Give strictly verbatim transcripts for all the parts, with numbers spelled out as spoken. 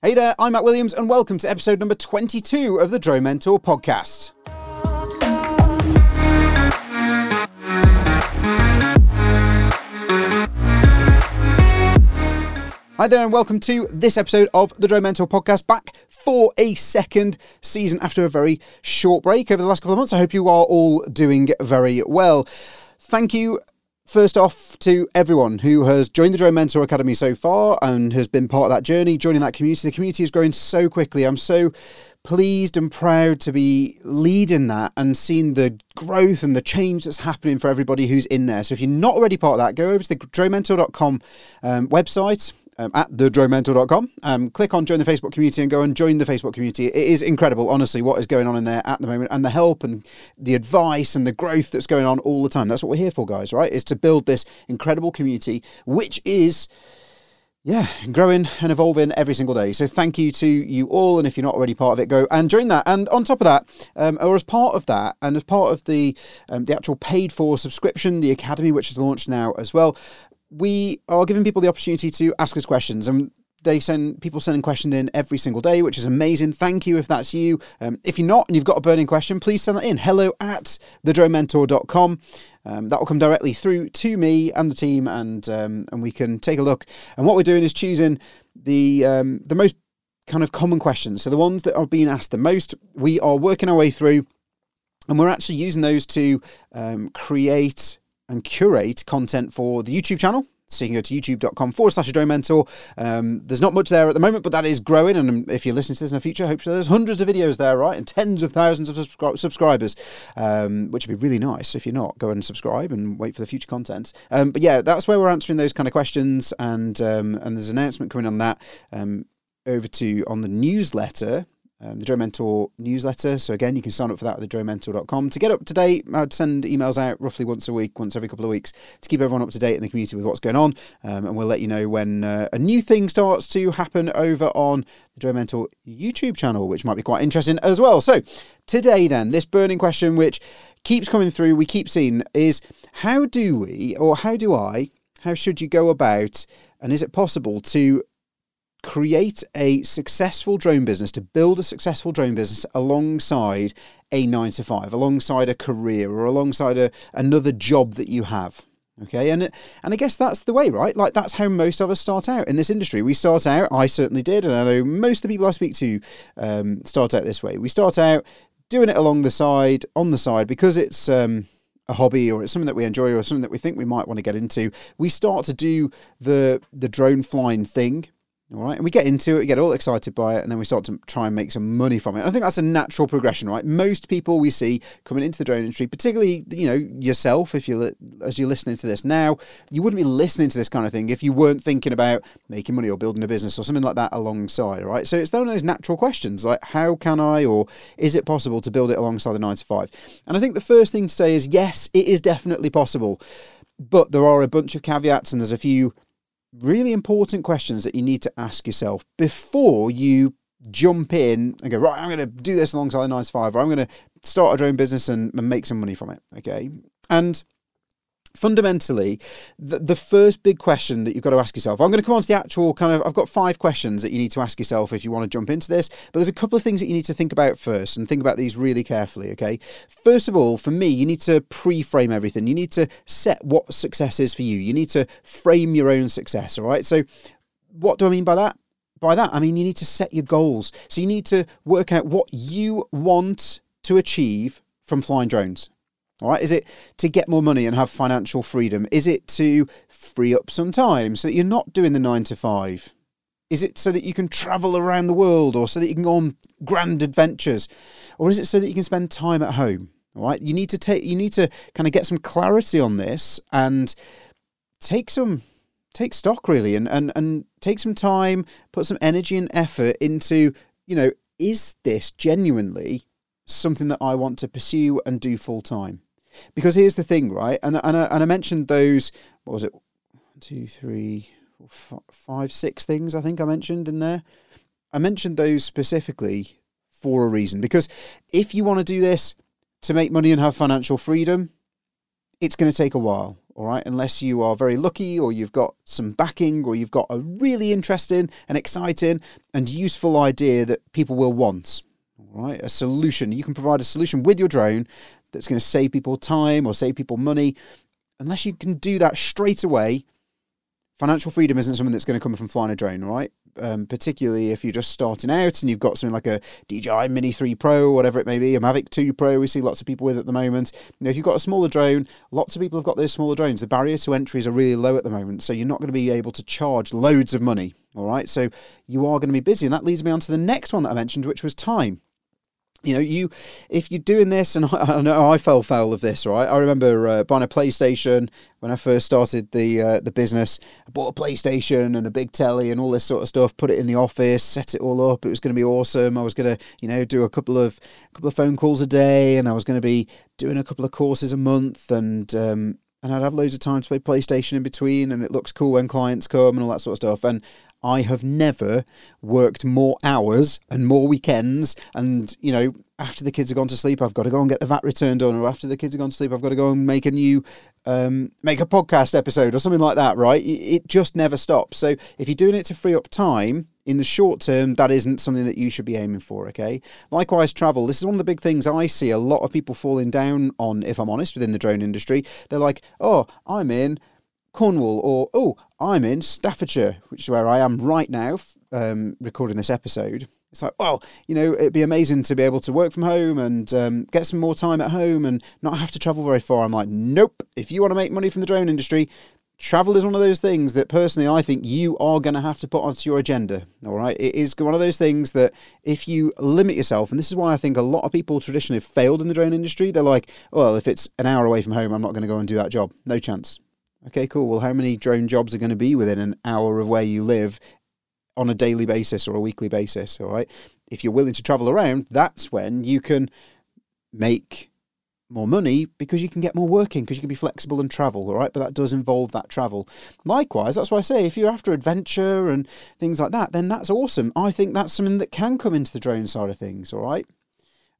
Hey there, I'm Matt Williams and welcome to episode number twenty-two of the Drone Mentor podcast. Hi there and welcome to this episode of the Drone Mentor podcast, back for a second season after a very short break over the last couple of months. I hope you are all doing very well. Thank you. First off, to everyone who has joined the Drone Mentor Academy so far and has been part of that journey, joining that community. The community is growing so quickly. I'm so pleased and proud to be leading that and seeing the growth and the change that's happening for everybody who's in there. So if you're not already part of that, go over to the drone mentor dot com um, website. Um, at the drone mentor dot com. Um, click on Join the Facebook Community and go and join the Facebook community. It is incredible, honestly, what is going on in there at the moment, and the help and the advice and the growth that's going on all the time. That's what we're here for, guys, right? Is to build this incredible community, which is, yeah, growing and evolving every single day. So thank you to you all. And if you're not already part of it, go and join that. And on top of that, um, or as part of that, and as part of the, um, the actual paid for subscription, the Academy, which is launched now as well, we are giving people the opportunity to ask us questions, and they send people sending questions in every single day, which is amazing. Thank you if that's you. Um, if you're not and you've got a burning question, please send that in. Hello at the drone mentor dot com. Um, that will come directly through to me and the team, and um, and we can take a look. And what we're doing is choosing the um, the most kind of common questions. So the ones that are being asked the most, we are working our way through, and we're actually using those to um, create and curate content for the YouTube channel. So you can go to youtube.com forward slash Drone Mentor. Um, there's not much there at the moment, but that is growing. And if you're listening to this in the future, I hope so. There's hundreds of videos there, right? And tens of thousands of subscri- subscribers, um, which would be really nice. If you're not, go and subscribe and wait for the future content. Um, but yeah, that's where we're answering those kind of questions. And um, and there's an announcement coming on that um, over to on the newsletter. Um, the Drone Mentor newsletter. So again, you can sign up for that at the drone mentor dot com. To get up to date, I'd send emails out roughly once a week, once every couple of weeks, to keep everyone up to date in the community with what's going on. Um, and we'll let you know when uh, a new thing starts to happen over on the Drone Mentor YouTube channel, which might be quite interesting as well. So today then, this burning question, which keeps coming through, we keep seeing, is how do we, or how do I, how should you go about, and is it possible to create a successful drone business, to build a successful drone business alongside a nine to five, alongside a career, or alongside a, another job that you have. Okay. And, and I guess that's the way, right? Like that's how most of us start out in this industry. We start out, I certainly did. And I know most of the people I speak to um, start out this way. We start out doing it along the side, on the side, because it's um, a hobby, or it's something that we enjoy, or something that we think we might want to get into. We start to do the, the drone flying thing. All right. And we get into it, we get all excited by it, and then we start to try and make some money from it. And I think that's a natural progression, right? Most people we see coming into the drone industry, particularly, you know, yourself, if you're, as you're listening to this now, you wouldn't be listening to this kind of thing if you weren't thinking about making money or building a business or something like that alongside. All right. So it's one of those natural questions, like how can I, or is it possible to build it alongside the nine to five? And I think the first thing to say is, yes, it is definitely possible, but there are a bunch of caveats, and there's a few really important questions that you need to ask yourself before you jump in and go, right, I'm going to do this alongside the nine to five, or I'm going to start a drone business and, and make some money from it. Okay. And fundamentally, the, the first big question that you've got to ask yourself, I'm going to come on to the actual kind of, I've got five questions that you need to ask yourself if you want to jump into this, but there's a couple of things that you need to think about first, and think about these really carefully. Okay. First of all, for me, you need to pre-frame everything. You need to set what success is for you. You need to frame your own success. All right. So what do I mean by that? By that, I mean, you need to set your goals. So you need to work out what you want to achieve from flying drones. All right. Is it to get more money and have financial freedom? Is it to free up some time so that you're not doing the nine to five? Is it so that you can travel around the world, or so that you can go on grand adventures? Or is it so that you can spend time at home? All right. You need to take, you need to kind of get some clarity on this and take some, take stock really, and, and, and take some time, put some energy and effort into, you know, is this genuinely something that I want to pursue and do full time? Because here's the thing, right? And and I, and I mentioned those, what was it? One, two, three, four, five, six things I think I mentioned in there. I mentioned those specifically for a reason. Because if you want to do this to make money and have financial freedom, it's going to take a while. all right? Unless you are very lucky or you've got some backing or you've got a really interesting and exciting and useful idea that people will want, all right? A solution. You can provide a solution with your drone that's going to save people time or save people money. Unless you can do that straight away, financial freedom isn't something that's going to come from flying a drone, all right? Um, particularly if you're just starting out and you've got something like a D J I Mini three Pro, whatever it may be, a Mavic two Pro we see lots of people with at the moment. You know, if you've got a smaller drone, lots of people have got those smaller drones. The barrier to entries are really low at the moment, so you're not going to be able to charge loads of money, all right? So you are going to be busy, and that leads me on to the next one that I mentioned, which was time. You know, you if you're doing this, and I, I know I fell foul of this, right? I remember uh, buying a PlayStation when I first started the uh, the business. I bought a PlayStation and a big telly and all this sort of stuff. Put it in the office, set it all up. It was going to be awesome. I was going to, you know, do a couple of a couple of phone calls a day, and I was going to be doing a couple of courses a month, and um, and I'd have loads of time to play PlayStation in between. And it looks cool when clients come and all that sort of stuff. And I have never worked more hours and more weekends and, you know, after the kids have gone to sleep, I've got to go and get the V A T return done, or after the kids have gone to sleep, I've got to go and make a new, um, make a podcast episode or something like that, right? It just never stops. So if you're doing it to free up time in the short term, that isn't something that you should be aiming for, okay? Likewise, travel. This is one of the big things I see a lot of people falling down on, if I'm honest, within the drone industry. They're like, oh, I'm in Cornwall, or oh, I'm in Staffordshire, which is where I am right now, um, recording this episode. It's like, well, you know, it'd be amazing to be able to work from home and um, get some more time at home and not have to travel very far. I'm like, nope. If you want to make money from the drone industry, travel is one of those things that personally I think you are going to have to put onto your agenda. All right, it is one of those things that if you limit yourself, and this is why I think a lot of people traditionally have failed in the drone industry. They're like, well, if it's an hour away from home, I'm not going to go and do that job. No chance. Okay, cool. Well, how many drone jobs are going to be within an hour of where you live on a daily basis or a weekly basis, all right? If you're willing to travel around, that's when you can make more money because you can get more working, because you can be flexible and travel, all right? But that does involve that travel. Likewise, that's why I say if you're after adventure and things like that, then that's awesome. I think that's something that can come into the drone side of things, all right?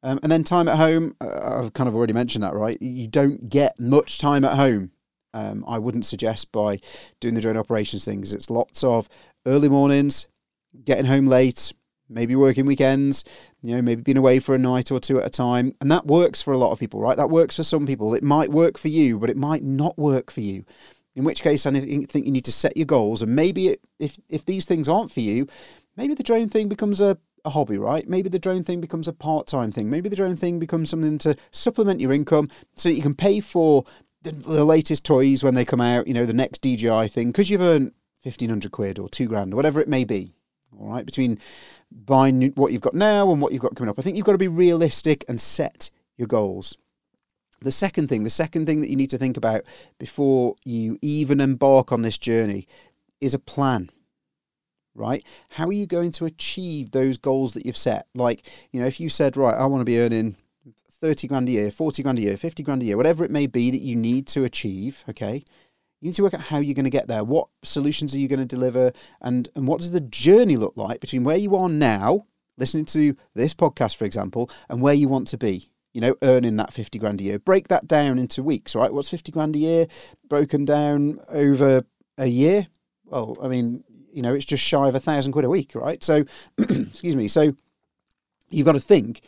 Um, and then time at home, uh, I've kind of already mentioned that, right? You don't get much time at home. Um, I wouldn't suggest by doing the drone operations things. It's lots of early mornings, getting home late, maybe working weekends, you know, maybe being away for a night or two at a time. And that works for a lot of people, right? That works for some people. It might work for you, but it might not work for you. In which case, I think you need to set your goals. And maybe it, if, if these things aren't for you, maybe the drone thing becomes a a hobby, right? Maybe the drone thing becomes a part-time thing. Maybe the drone thing becomes something to supplement your income so that you can pay for The, the latest toys when they come out, you know, the next D J I thing, because you've earned fifteen hundred quid or two grand or whatever it may be, all right, between buying new, what you've got now and what you've got coming up. I think you've got to be realistic and set your goals. The second thing, the second thing that you need to think about before you even embark on this journey is a plan, right? How are you going to achieve those goals that you've set? Like, you know, if you said, right, I want to be earning thirty grand a year, forty grand a year, fifty grand a year, whatever it may be that you need to achieve, okay? You need to work out how you're going to get there. What solutions are you going to deliver? And, and what does the journey look like between where you are now, listening to this podcast, for example, and where you want to be, you know, earning that fifty grand a year. Break that down into weeks, right? What's fifty grand a year broken down over a year? Well, I mean, you know, it's just shy of a thousand quid a week, right? So, excuse me. So you've got to think,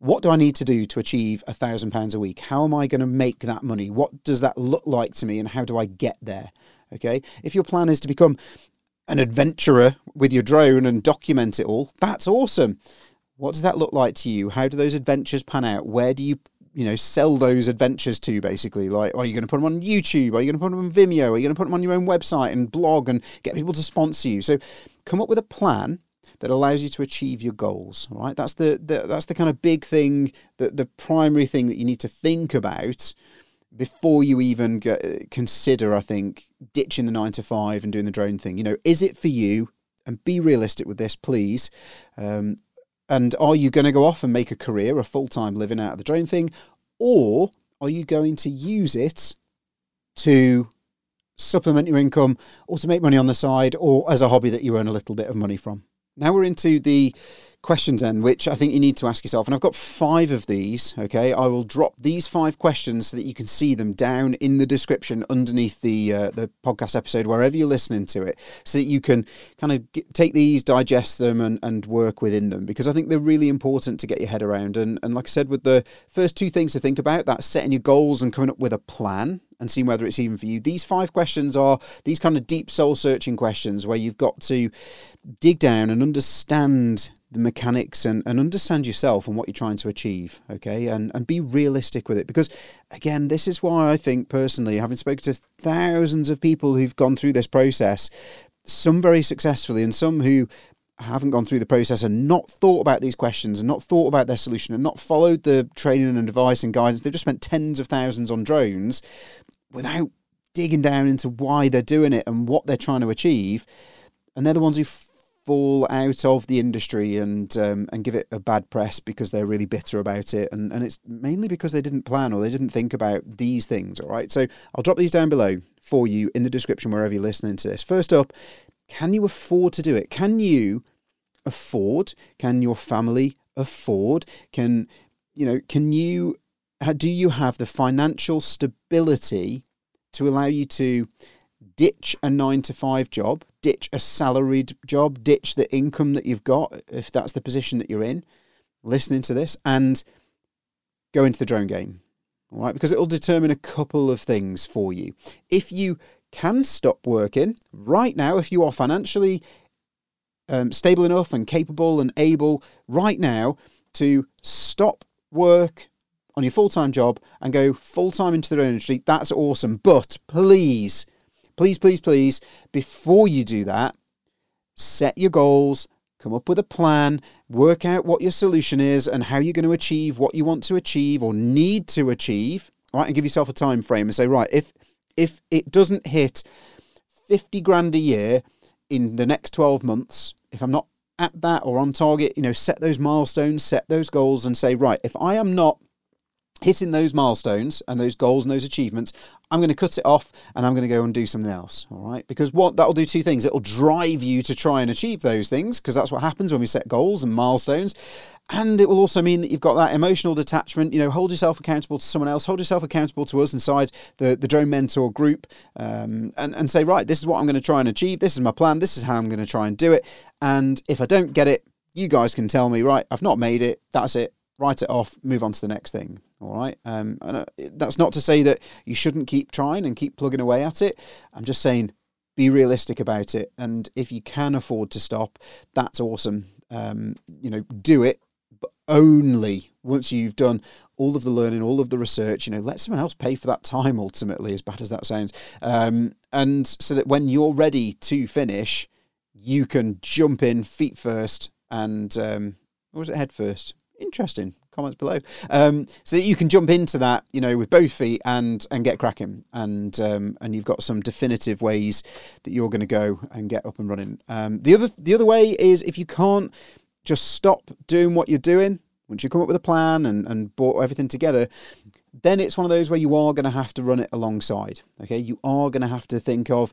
what do I need to do to achieve a thousand pounds a week? How am I going to make that money? What does that look like to me, and how do I get there? Okay. If your plan is to become an adventurer with your drone and document it all, that's awesome. What does that look like to you? How do those adventures pan out? Where do you, you know, sell those adventures to, basically? Like, are you going to put them on YouTube? Are you going to put them on Vimeo? Are you going to put them on your own website and blog and get people to sponsor you? So come up with a plan that allows you to achieve your goals, all right? That's the, the that's the kind of big thing, that the primary thing that you need to think about before you even get, consider, I think, ditching the nine to five and doing the drone thing. You know, is it for you? And be realistic with this, please. Um, and are you going to go off and make a career, a full-time living out of the drone thing? Or are you going to use it to supplement your income or to make money on the side or as a hobby that you earn a little bit of money from? Now we're into the questions then, which I think you need to ask yourself. And I've got five of these, okay? I will drop these five questions so that you can see them down in the description underneath the uh, the podcast episode, wherever you're listening to it, so that you can kind of get, take these, digest them, and, and work within them, because I think they're really important to get your head around. And, and like I said, with the first two things to think about, that's setting your goals and coming up with a plan and seeing whether it's even for you. These five questions are these kind of deep soul-searching questions where you've got to dig down and understand the mechanics and, and understand yourself and what you're trying to achieve, okay? And and be realistic with it, because, again, this is why I think, personally, having spoken to thousands of people who've gone through this process, some very successfully and some who haven't gone through the process and not thought about these questions and not thought about their solution and not followed the training and advice and guidance, they've just spent tens of thousands on drones without digging down into why they're doing it and what they're trying to achieve, and they're the ones who fall out of the industry and um, and give it a bad press because they're really bitter about it, and, and it's mainly because they didn't plan or they didn't think about these things, all right? So I'll drop these down below for you in the description wherever you're listening to this. First up, can you afford to do it? Can you afford? Can your family afford? Can, you know, can you, do you have the financial stability to allow you to ditch a nine to five job, ditch a salaried job, ditch the income that you've got, if that's the position that you're in, listening to this, and go into the drone game, all right? Because it'll determine a couple of things for you. If you can stop working right now, if you are financially um, stable enough and capable and able right now to stop work on your full-time job and go full-time into the drone industry, that's awesome. But please, Please, please, please, before you do that, set your goals, come up with a plan, work out what your solution is and how you're going to achieve what you want to achieve or need to achieve, right? And give yourself a time frame and say, right, if if it doesn't hit fifty grand a year in the next twelve months, if I'm not at that or on target, you know, set those milestones, set those goals and say, right, if I am not hitting those milestones and those goals and those achievements, I'm going to cut it off and I'm going to go and do something else, all right? Because what that'll do two things. It'll drive you to try and achieve those things, because that's what happens when we set goals and milestones. And it will also mean that you've got that emotional detachment, you know, hold yourself accountable to someone else, hold yourself accountable to us inside the, the Drone Mentor group, um, and, and say, right, this is what I'm going to try and achieve. This is my plan. This is how I'm going to try and do it. And if I don't get it, you guys can tell me, right, I've not made it. That's it. Write it off, move on to the next thing, all right? Um, and, uh, that's not to say that you shouldn't keep trying and keep plugging away at it. I'm just saying be realistic about it. And if you can afford to stop, that's awesome. Um, you know, do it, but only once you've done all of the learning, all of the research. You know, let someone else pay for that time ultimately, as bad as that sounds. Um, and so that when you're ready to finish, you can jump in feet first and, um, or was it head first? Interesting comments below, um so that you can jump into that, you know, with both feet and and get cracking, and um and you've got some definitive ways that you're going to go and get up and running. Um the other the other way is, if you can't just stop doing what you're doing once you come up with a plan and and brought everything together, then it's one of those where you are going to have to run it alongside, okay? You are going to have to think of,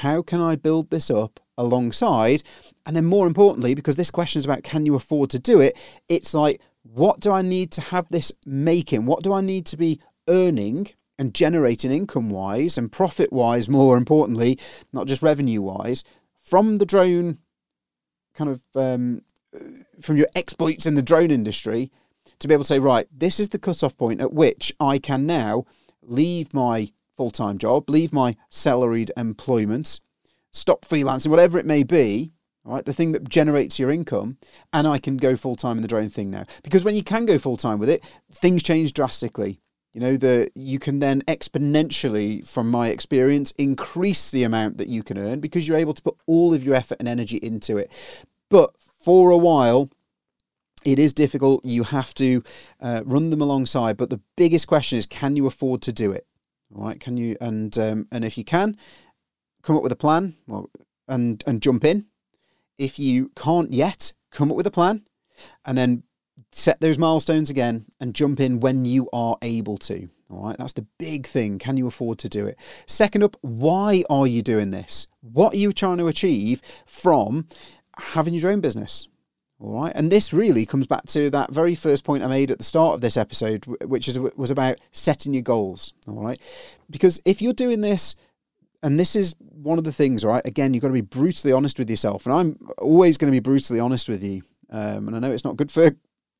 how can I build this up alongside? And then more importantly, because this question is about can you afford to do it, it's like, what do I need to have this making? What do I need to be earning and generating income-wise and profit-wise, more importantly, not just revenue-wise, from the drone kind of, um, from your exploits in the drone industry, to be able to say, right, this is the cutoff point at which I can now leave my full-time job, leave my salaried employment, stop freelancing, whatever it may be, all right, the thing that generates your income, and I can go full-time in the drone thing now. Because when you can go full-time with it, things change drastically. You know, the, you can then exponentially, from my experience, increase the amount that you can earn because you're able to put all of your effort and energy into it. But for a while, it is difficult. You have to uh, run them alongside. But the biggest question is, can you afford to do it? All right, can you? And um, and if you can, come up with a plan and and jump in. If you can't yet, come up with a plan and then set those milestones again and jump in when you are able to. All right, that's the big thing. Can you afford to do it? Second up, why are you doing this? What are you trying to achieve from having your drone business. All right. And this really comes back to that very first point I made at the start of this episode, which is, was about setting your goals. All right. Because if you're doing this, and this is one of the things, right? Again, you've got to be brutally honest with yourself. And I'm always going to be brutally honest with you. Um, and I know it's not good for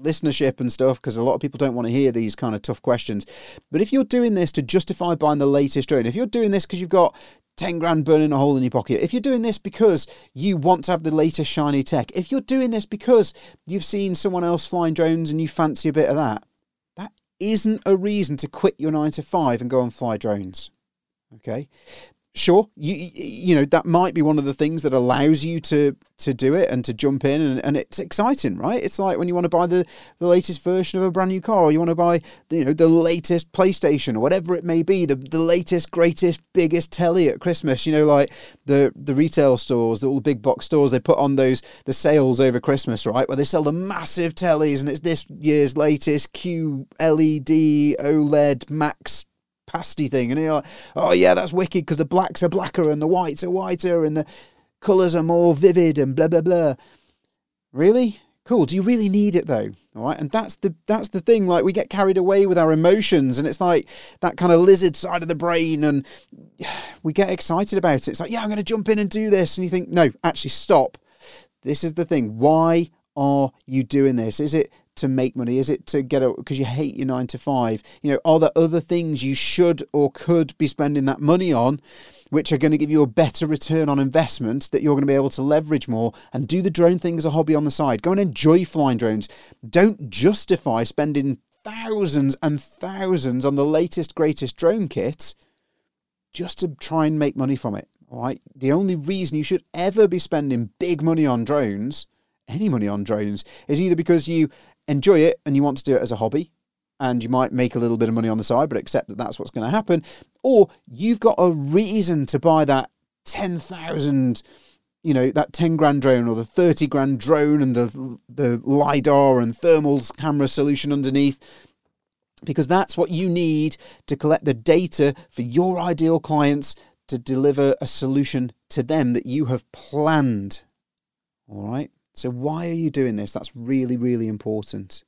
listenership and stuff because a lot of people don't want to hear these kind of tough questions. But if you're doing this to justify buying the latest drone, if you're doing this because you've got ten grand burning a hole in your pocket, if you're doing this because you want to have the latest shiny tech, if you're doing this because you've seen someone else flying drones and you fancy a bit of that, that isn't a reason to quit your nine to five and go and fly drones. Okay. Sure, you you know, that might be one of the things that allows you to to do it and to jump in, and, and it's exciting, right? It's like when you want to buy the, the latest version of a brand new car, or you want to buy the, you know, the latest PlayStation or whatever it may be, the, the latest, greatest, biggest telly at Christmas. You know, like the the retail stores, the all big box stores, they put on those the sales over Christmas, right? Where they sell the massive tellies, and it's this year's latest Q L E D OLED Max pasty thing, and you're like, oh yeah, that's wicked because the blacks are blacker and the whites are whiter and the colours are more vivid and blah blah blah. Really cool. Do you really need it though? All right, and that's the that's the thing. Like, we get carried away with our emotions, and it's like that kind of lizard side of the brain, and we get excited about it. It's like, yeah, I'm going to jump in and do this, and you think, no, actually, stop. This is the thing. Why are you doing this? Is it to make money? Is it to get a, because you hate your nine to five? You know, are there other things you should or could be spending that money on, which are going to give you a better return on investment that you're going to be able to leverage more and do the drone thing as a hobby on the side? Go and enjoy flying drones. Don't justify spending thousands and thousands on the latest, greatest drone kit just to try and make money from it. All right. The only reason you should ever be spending big money on drones, any money on drones, is either because you enjoy it and you want to do it as a hobby, and you might make a little bit of money on the side, but accept that that's what's going to happen, or you've got a reason to buy that ten thousand, you know, that ten grand drone, or the thirty grand drone and the the LiDAR and thermal camera solution underneath, because that's what you need to collect the data for your ideal clients to deliver a solution to them that you have planned. All right. So why are you doing this? That's really, really important.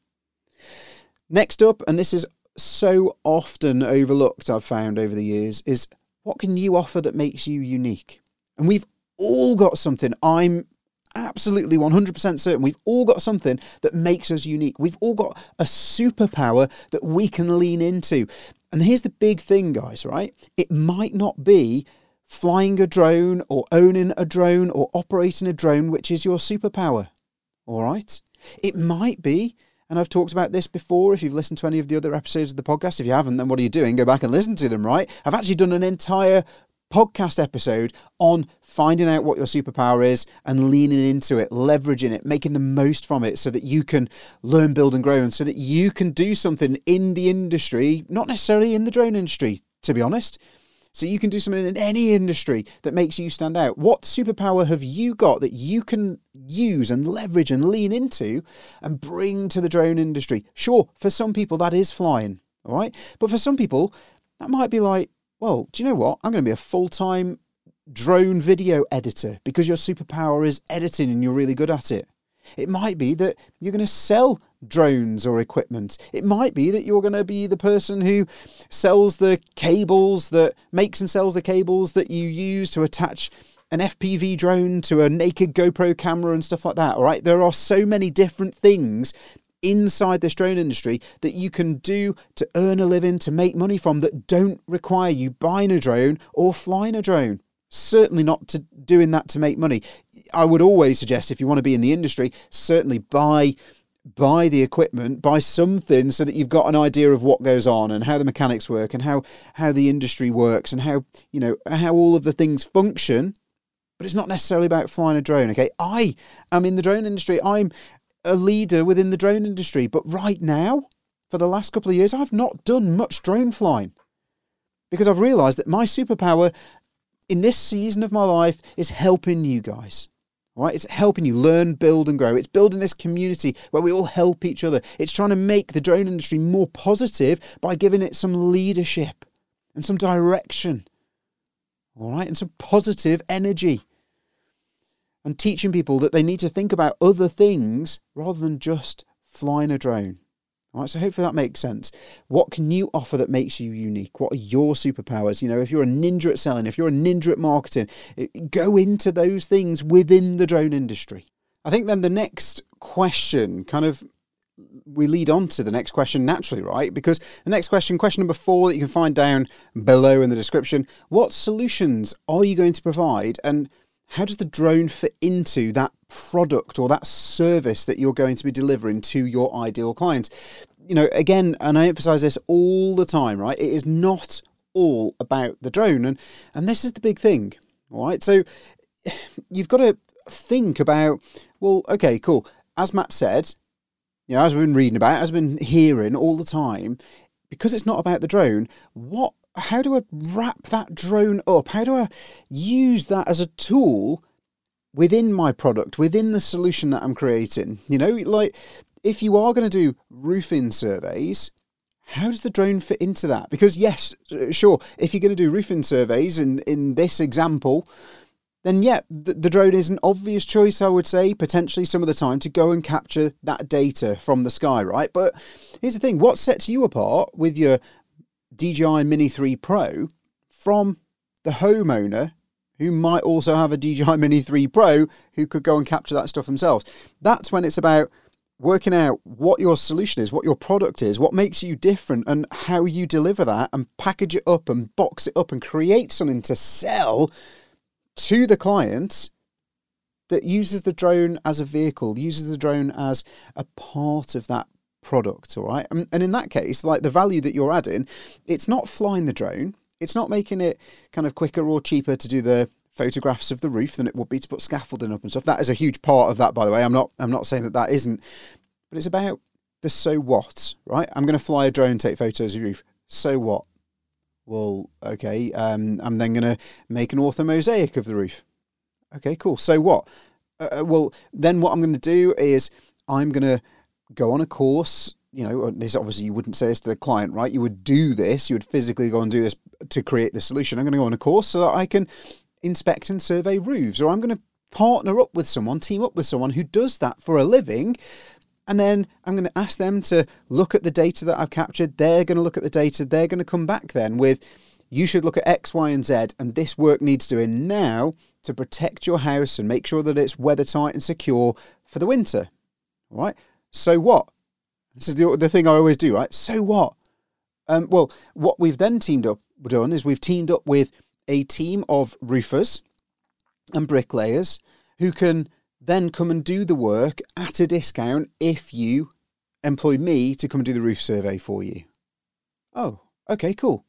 Next up, and this is so often overlooked, I've found over the years, is what can you offer that makes you unique? And we've all got something. I'm absolutely one hundred percent certain we've all got something that makes us unique. We've all got a superpower that we can lean into. And here's the big thing, guys, right? It might not be flying a drone or owning a drone or operating a drone, which is your superpower. All right. It might be, and I've talked about this before, if you've listened to any of the other episodes of the podcast. If you haven't, then what are you doing? Go back and listen to them, right? I've actually done an entire podcast episode on finding out what your superpower is and leaning into it, leveraging it, making the most from it so that you can learn, build and grow, and so that you can do something in the industry, not necessarily in the drone industry, to be honest. So you can do something in any industry that makes you stand out. What superpower have you got that you can use and leverage and lean into and bring to the drone industry? Sure, for some people that is flying, all right? But for some people, that might be like, well, do you know what? I'm going to be a full-time drone video editor because your superpower is editing and you're really good at it. It might be that you're going to sell drones or equipment. It might be that you're going to be the person who sells the cables, that makes and sells the cables that you use to attach an F P V drone to a naked GoPro camera and stuff like that. All right. There are so many different things inside this drone industry that you can do to earn a living, to make money from, that don't require you buying a drone or flying a drone. Certainly not to doing that to make money. I would always suggest, if you want to be in the industry, certainly buy buy the equipment, buy something so that you've got an idea of what goes on and how the mechanics work and how how the industry works and how, you know, how all of the things function. But it's not necessarily about flying a drone. Okay, I am in the drone industry. I'm a leader within the drone industry. But right now, for the last couple of years, I've not done much drone flying because I've realised that my superpower in this season of my life is helping you guys. All right? It's helping you learn, build and grow. It's building this community where we all help each other. It's trying to make the drone industry more positive by giving it some leadership and some direction. All right? And some positive energy. and teaching people that they need to think about other things rather than just flying a drone. All right, so hopefully that makes sense. What can you offer that makes you unique? What are your superpowers? You know, if you're a ninja at selling, if you're a ninja at marketing, go into those things within the drone industry. I think then the next question kind of we lead on to the next question naturally, right? Because the next question, question number four that you can find down below in the description, what solutions are you going to provide and how does the drone fit into that product or that service that you're going to be delivering to your ideal clients? You know, again, and I emphasize this all the time, right? It is not all about the drone. And, and this is the big thing, all right? So you've got to think about, well, okay, cool. As Matt said, you know, as we've been reading about, as we've been hearing all the time, because it's not about the drone, what, how do I wrap that drone up? How do I use that as a tool within my product, within the solution that I'm creating? You know, like if you are going to do roofing surveys, how does the drone fit into that? Because yes, sure, if you're going to do roofing surveys in, in this example, then yeah, the, the drone is an obvious choice, I would say, potentially some of the time to go and capture that data from the sky, right? But here's the thing, what sets you apart with your D J I Mini three Pro from the homeowner who might also have a D J I Mini three Pro who could go and capture that stuff themselves? That's when it's about working out what your solution is, what your product is, what makes you different and how you deliver that and package it up and box it up and create something to sell to the client that uses the drone as a vehicle, uses the drone as a part of that product, all right? And, and in that case, like the value that you're adding, it's not flying the drone. It's not making it kind of quicker or cheaper to do the photographs of the roof than it would be to put scaffolding up and stuff. That is a huge part of that, by the way. I'm not, I'm not saying that that isn't, but it's about the so what, right? I'm going to fly a drone, take photos of your roof. So what? Well, okay, um, I'm then going to make an ortho mosaic of the roof. Okay, cool. So what? Uh, well, then what I'm going to do is I'm going to go on a course. You know, this obviously you wouldn't say this to the client, right? You would do this. You would physically go and do this to create the solution. I'm going to go on a course so that I can inspect and survey roofs, or I'm going to partner up with someone, team up with someone who does that for a living. And then I'm going to ask them to look at the data that I've captured. They're going to look at the data. They're going to come back then with, you should look at X, Y, and Z. And this work needs doing now to protect your house and make sure that it's weather tight and secure for the winter. All right. So what? This is the, the thing I always do, right? So what? Um, well, what we've then teamed up done is we've teamed up with a team of roofers and bricklayers who can then come and do the work at a discount if you employ me to come and do the roof survey for you. Oh, okay, cool.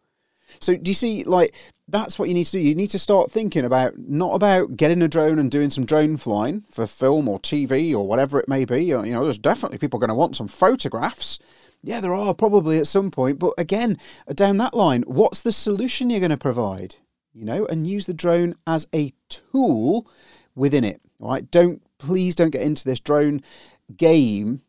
So do you see, like, that's what you need to do. You need to start thinking about, not about getting a drone and doing some drone flying for film or T V or whatever it may be. You know, there's definitely people going to want some photographs. Yeah, there are probably at some point. But again, down that line, what's the solution you're going to provide? You know, and use the drone as a tool within it. All right, don't, please don't get into this drone game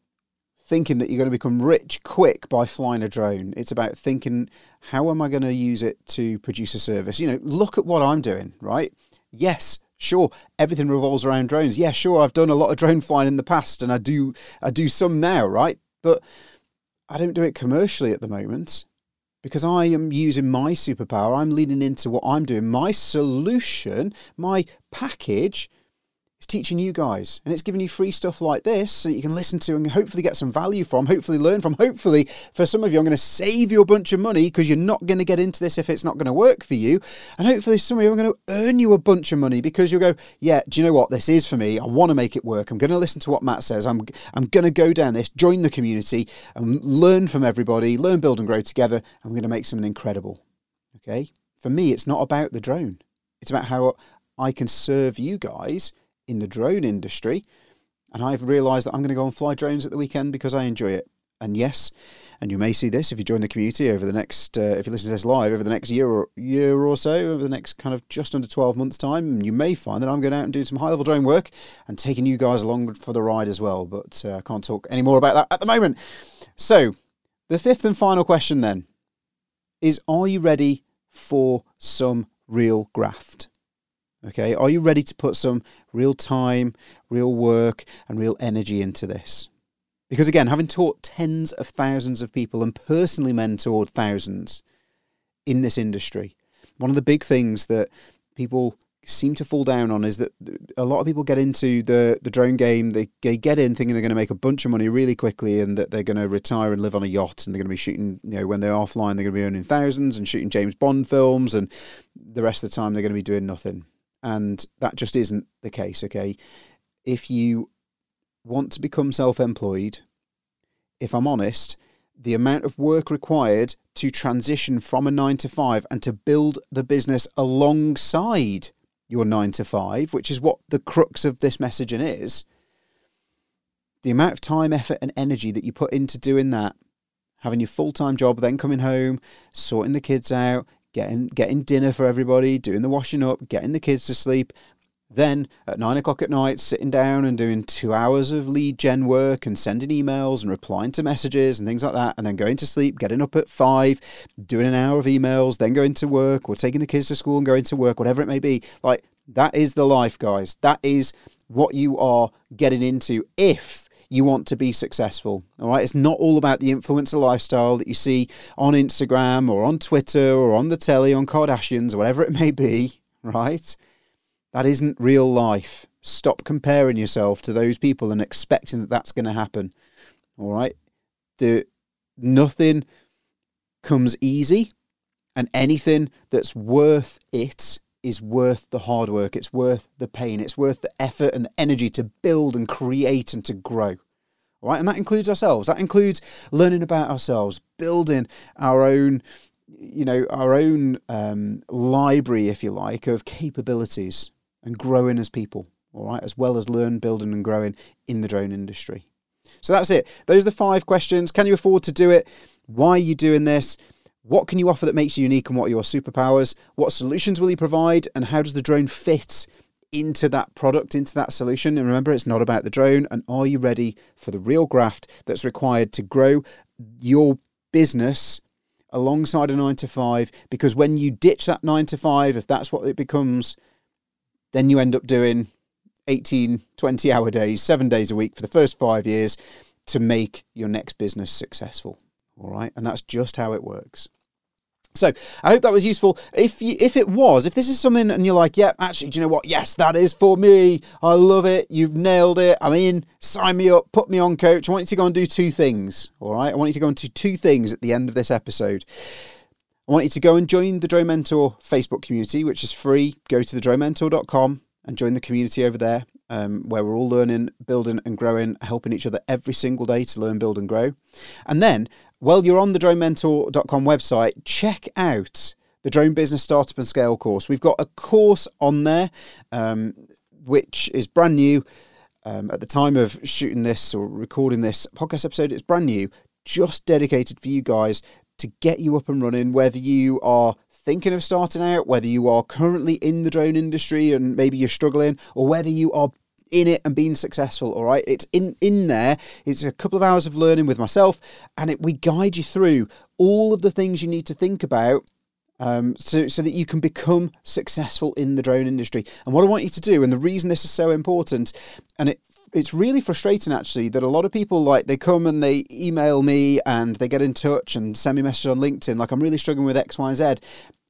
thinking that you're going to become rich quick by flying a drone. It's about thinking, how am I going to use it to produce a service? You know, look at what I'm doing, right? Yes, sure, everything revolves around drones. Yeah, sure, I've done a lot of drone flying in the past and I do, I do some now, right? But I don't do it commercially at the moment because I am using my superpower. I'm leaning into what I'm doing. My solution, my package, it's teaching you guys, and it's giving you free stuff like this so that you can listen to and hopefully get some value from, hopefully learn from, hopefully for some of you, I'm going to save you a bunch of money because you're not going to get into this if it's not going to work for you. And hopefully some of you are going to earn you a bunch of money because you'll go, yeah, do you know what? This is for me. I want to make it work. I'm going to listen to what Matt says. I'm, I'm going to go down this, join the community and learn from everybody, learn, build and grow together. I'm going to make something incredible. Okay. For me, it's not about the drone. It's about how I can serve you guys in the drone industry, and I've realised that I'm going to go and fly drones at the weekend because I enjoy it. And yes, and you may see this if you join the community over the next, uh, if you listen to this live, over the next year or year or so, over the next kind of just under twelve months time, you may find that I'm going out and doing some high level drone work and taking you guys along for the ride as well, but uh, I can't talk any more about that at the moment. So the fifth and final question then is, are you ready for some real graft? Okay, are you ready to put some real time, real work, and real energy into this? Because again, having taught tens of thousands of people and personally mentored thousands in this industry, one of the big things that people seem to fall down on is that a lot of people get into the, the drone game, they, they get in thinking they're going to make a bunch of money really quickly and that they're going to retire and live on a yacht and they're going to be shooting, you know, when they're offline, they're going to be earning thousands and shooting James Bond films, and the rest of the time they're going to be doing nothing. And that just isn't the case, okay? If you want to become self-employed, if I'm honest, the amount of work required to transition from a nine to five and to build the business alongside your nine to five, which is what the crux of this messaging is, the amount of time, effort, and energy that you put into doing that, having your full-time job, then coming home, sorting the kids out, getting getting dinner for everybody, doing the washing up, getting the kids to sleep, then at nine o'clock at night, sitting down and doing two hours of lead gen work and sending emails and replying to messages and things like that, and then going to sleep, getting up at five, doing an hour of emails, then going to work or taking the kids to school and going to work, whatever it may be. Like, that is the life, guys. That is what you are getting into if you want to be successful, all right? It's not all about the influencer lifestyle that you see on Instagram or on Twitter or on the telly, on Kardashians, or whatever it may be, right? That isn't real life. Stop comparing yourself to those people and expecting that that's going to happen. All right? The, nothing comes easy, and anything that's worth it is worth the hard work. It's worth the pain. It's worth the effort and the energy to build and create and to grow. All right? And that includes ourselves. That includes learning about ourselves, building our own, you know, our own um, library, if you like, of capabilities, and growing as people, all right, as well as learn, building and growing in the drone industry. So that's it. Those are the five questions. Can you afford to do it? Why are you doing this? What can you offer that makes you unique, and what are your superpowers? What solutions will you provide, and how does the drone fit into that product, into that solution? And remember, it's not about the drone. And are you ready for the real graft that's required to grow your business alongside a nine to five? Because when you ditch that nine to five, if that's what it becomes, then you end up doing eighteen, twenty hour days, seven days a week for the first five years to make your next business successful. All right. And that's just how it works. So I hope that was useful. If you, if it was, if this is something and you're like, yeah, actually, do you know what? Yes, that is for me. I love it. You've nailed it. I'm in. Sign me up. Put me on, coach. I want you to go and do two things. All right. I want you to go and do two things at the end of this episode. I want you to go and join the Drone Mentor Facebook community, which is free. Go to the drone mentor dot com and join the community over there, um, where we're all learning, building and growing, helping each other every single day to learn, build and grow. And then, while you're on the drone mentor dot com website, check out the Drone Business Startup and Scale course. We've got a course on there, um, which is brand new. Um, at the time of shooting this or recording this podcast episode, it's brand new, just dedicated for you guys to get you up and running, whether you are thinking of starting out, whether you are currently in the drone industry and maybe you're struggling, or whether you are in it and being successful, all right? It's in, in there. It's a couple of hours of learning with myself, and it, we guide you through all of the things you need to think about um, so, so that you can become successful in the drone industry. And what I want you to do, and the reason this is so important, and it It's really frustrating, actually, that a lot of people, like, they come and they email me and they get in touch and send me a message on LinkedIn, like, I'm really struggling with X, Y, and Z.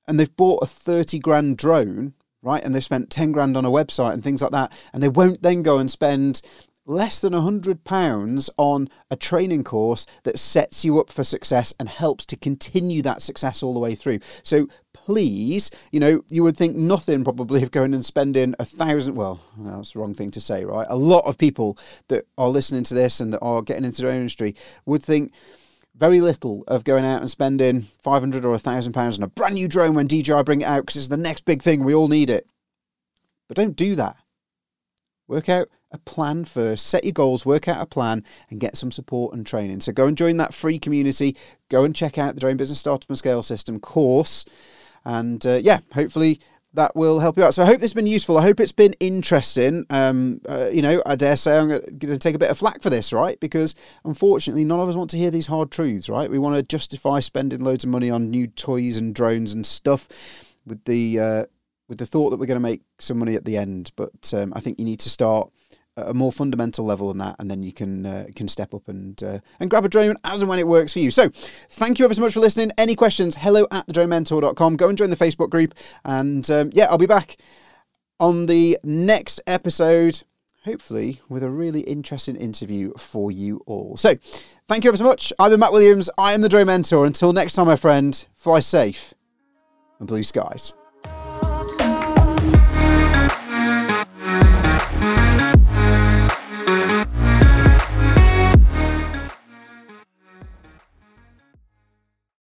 And they've bought a thirty grand drone, right? And they've spent ten grand on a website and things like that. And they won't then go and spend less than one hundred pounds on a training course that sets you up for success and helps to continue that success all the way through. So please, you know, you would think nothing probably of going and spending a thousand, well, that's the wrong thing to say, right? A lot of people that are listening to this and that are getting into their own industry would think very little of going out and spending five hundred or a thousand pounds on a brand new drone when D J I bring it out, because it's the next big thing. We all need it. But don't do that. Work out a plan first, set your goals, work out a plan, and get some support and training. So go and join that free community. Go and check out the Drone Business Startup and Scale System course. And uh, yeah, hopefully that will help you out. So I hope this has been useful. I hope it's been interesting. Um, uh, you know, I dare say I'm going to take a bit of flack for this, right? Because unfortunately, none of us want to hear these hard truths, right? We want to justify spending loads of money on new toys and drones and stuff with the uh, with the thought that we're going to make some money at the end. But um, I think you need to start at a more fundamental level than that, and then you can uh, can step up and uh, and grab a drone as and when it works for you. So thank you ever so much for listening. Any questions, hello at the drone mentor dot com. Go and join the Facebook group. And um, yeah, I'll be back on the next episode, hopefully with a really interesting interview for you all. So thank you ever so much. I've been Matt Williams. I am the Drone Mentor. Until next time, my friend, fly safe and blue skies.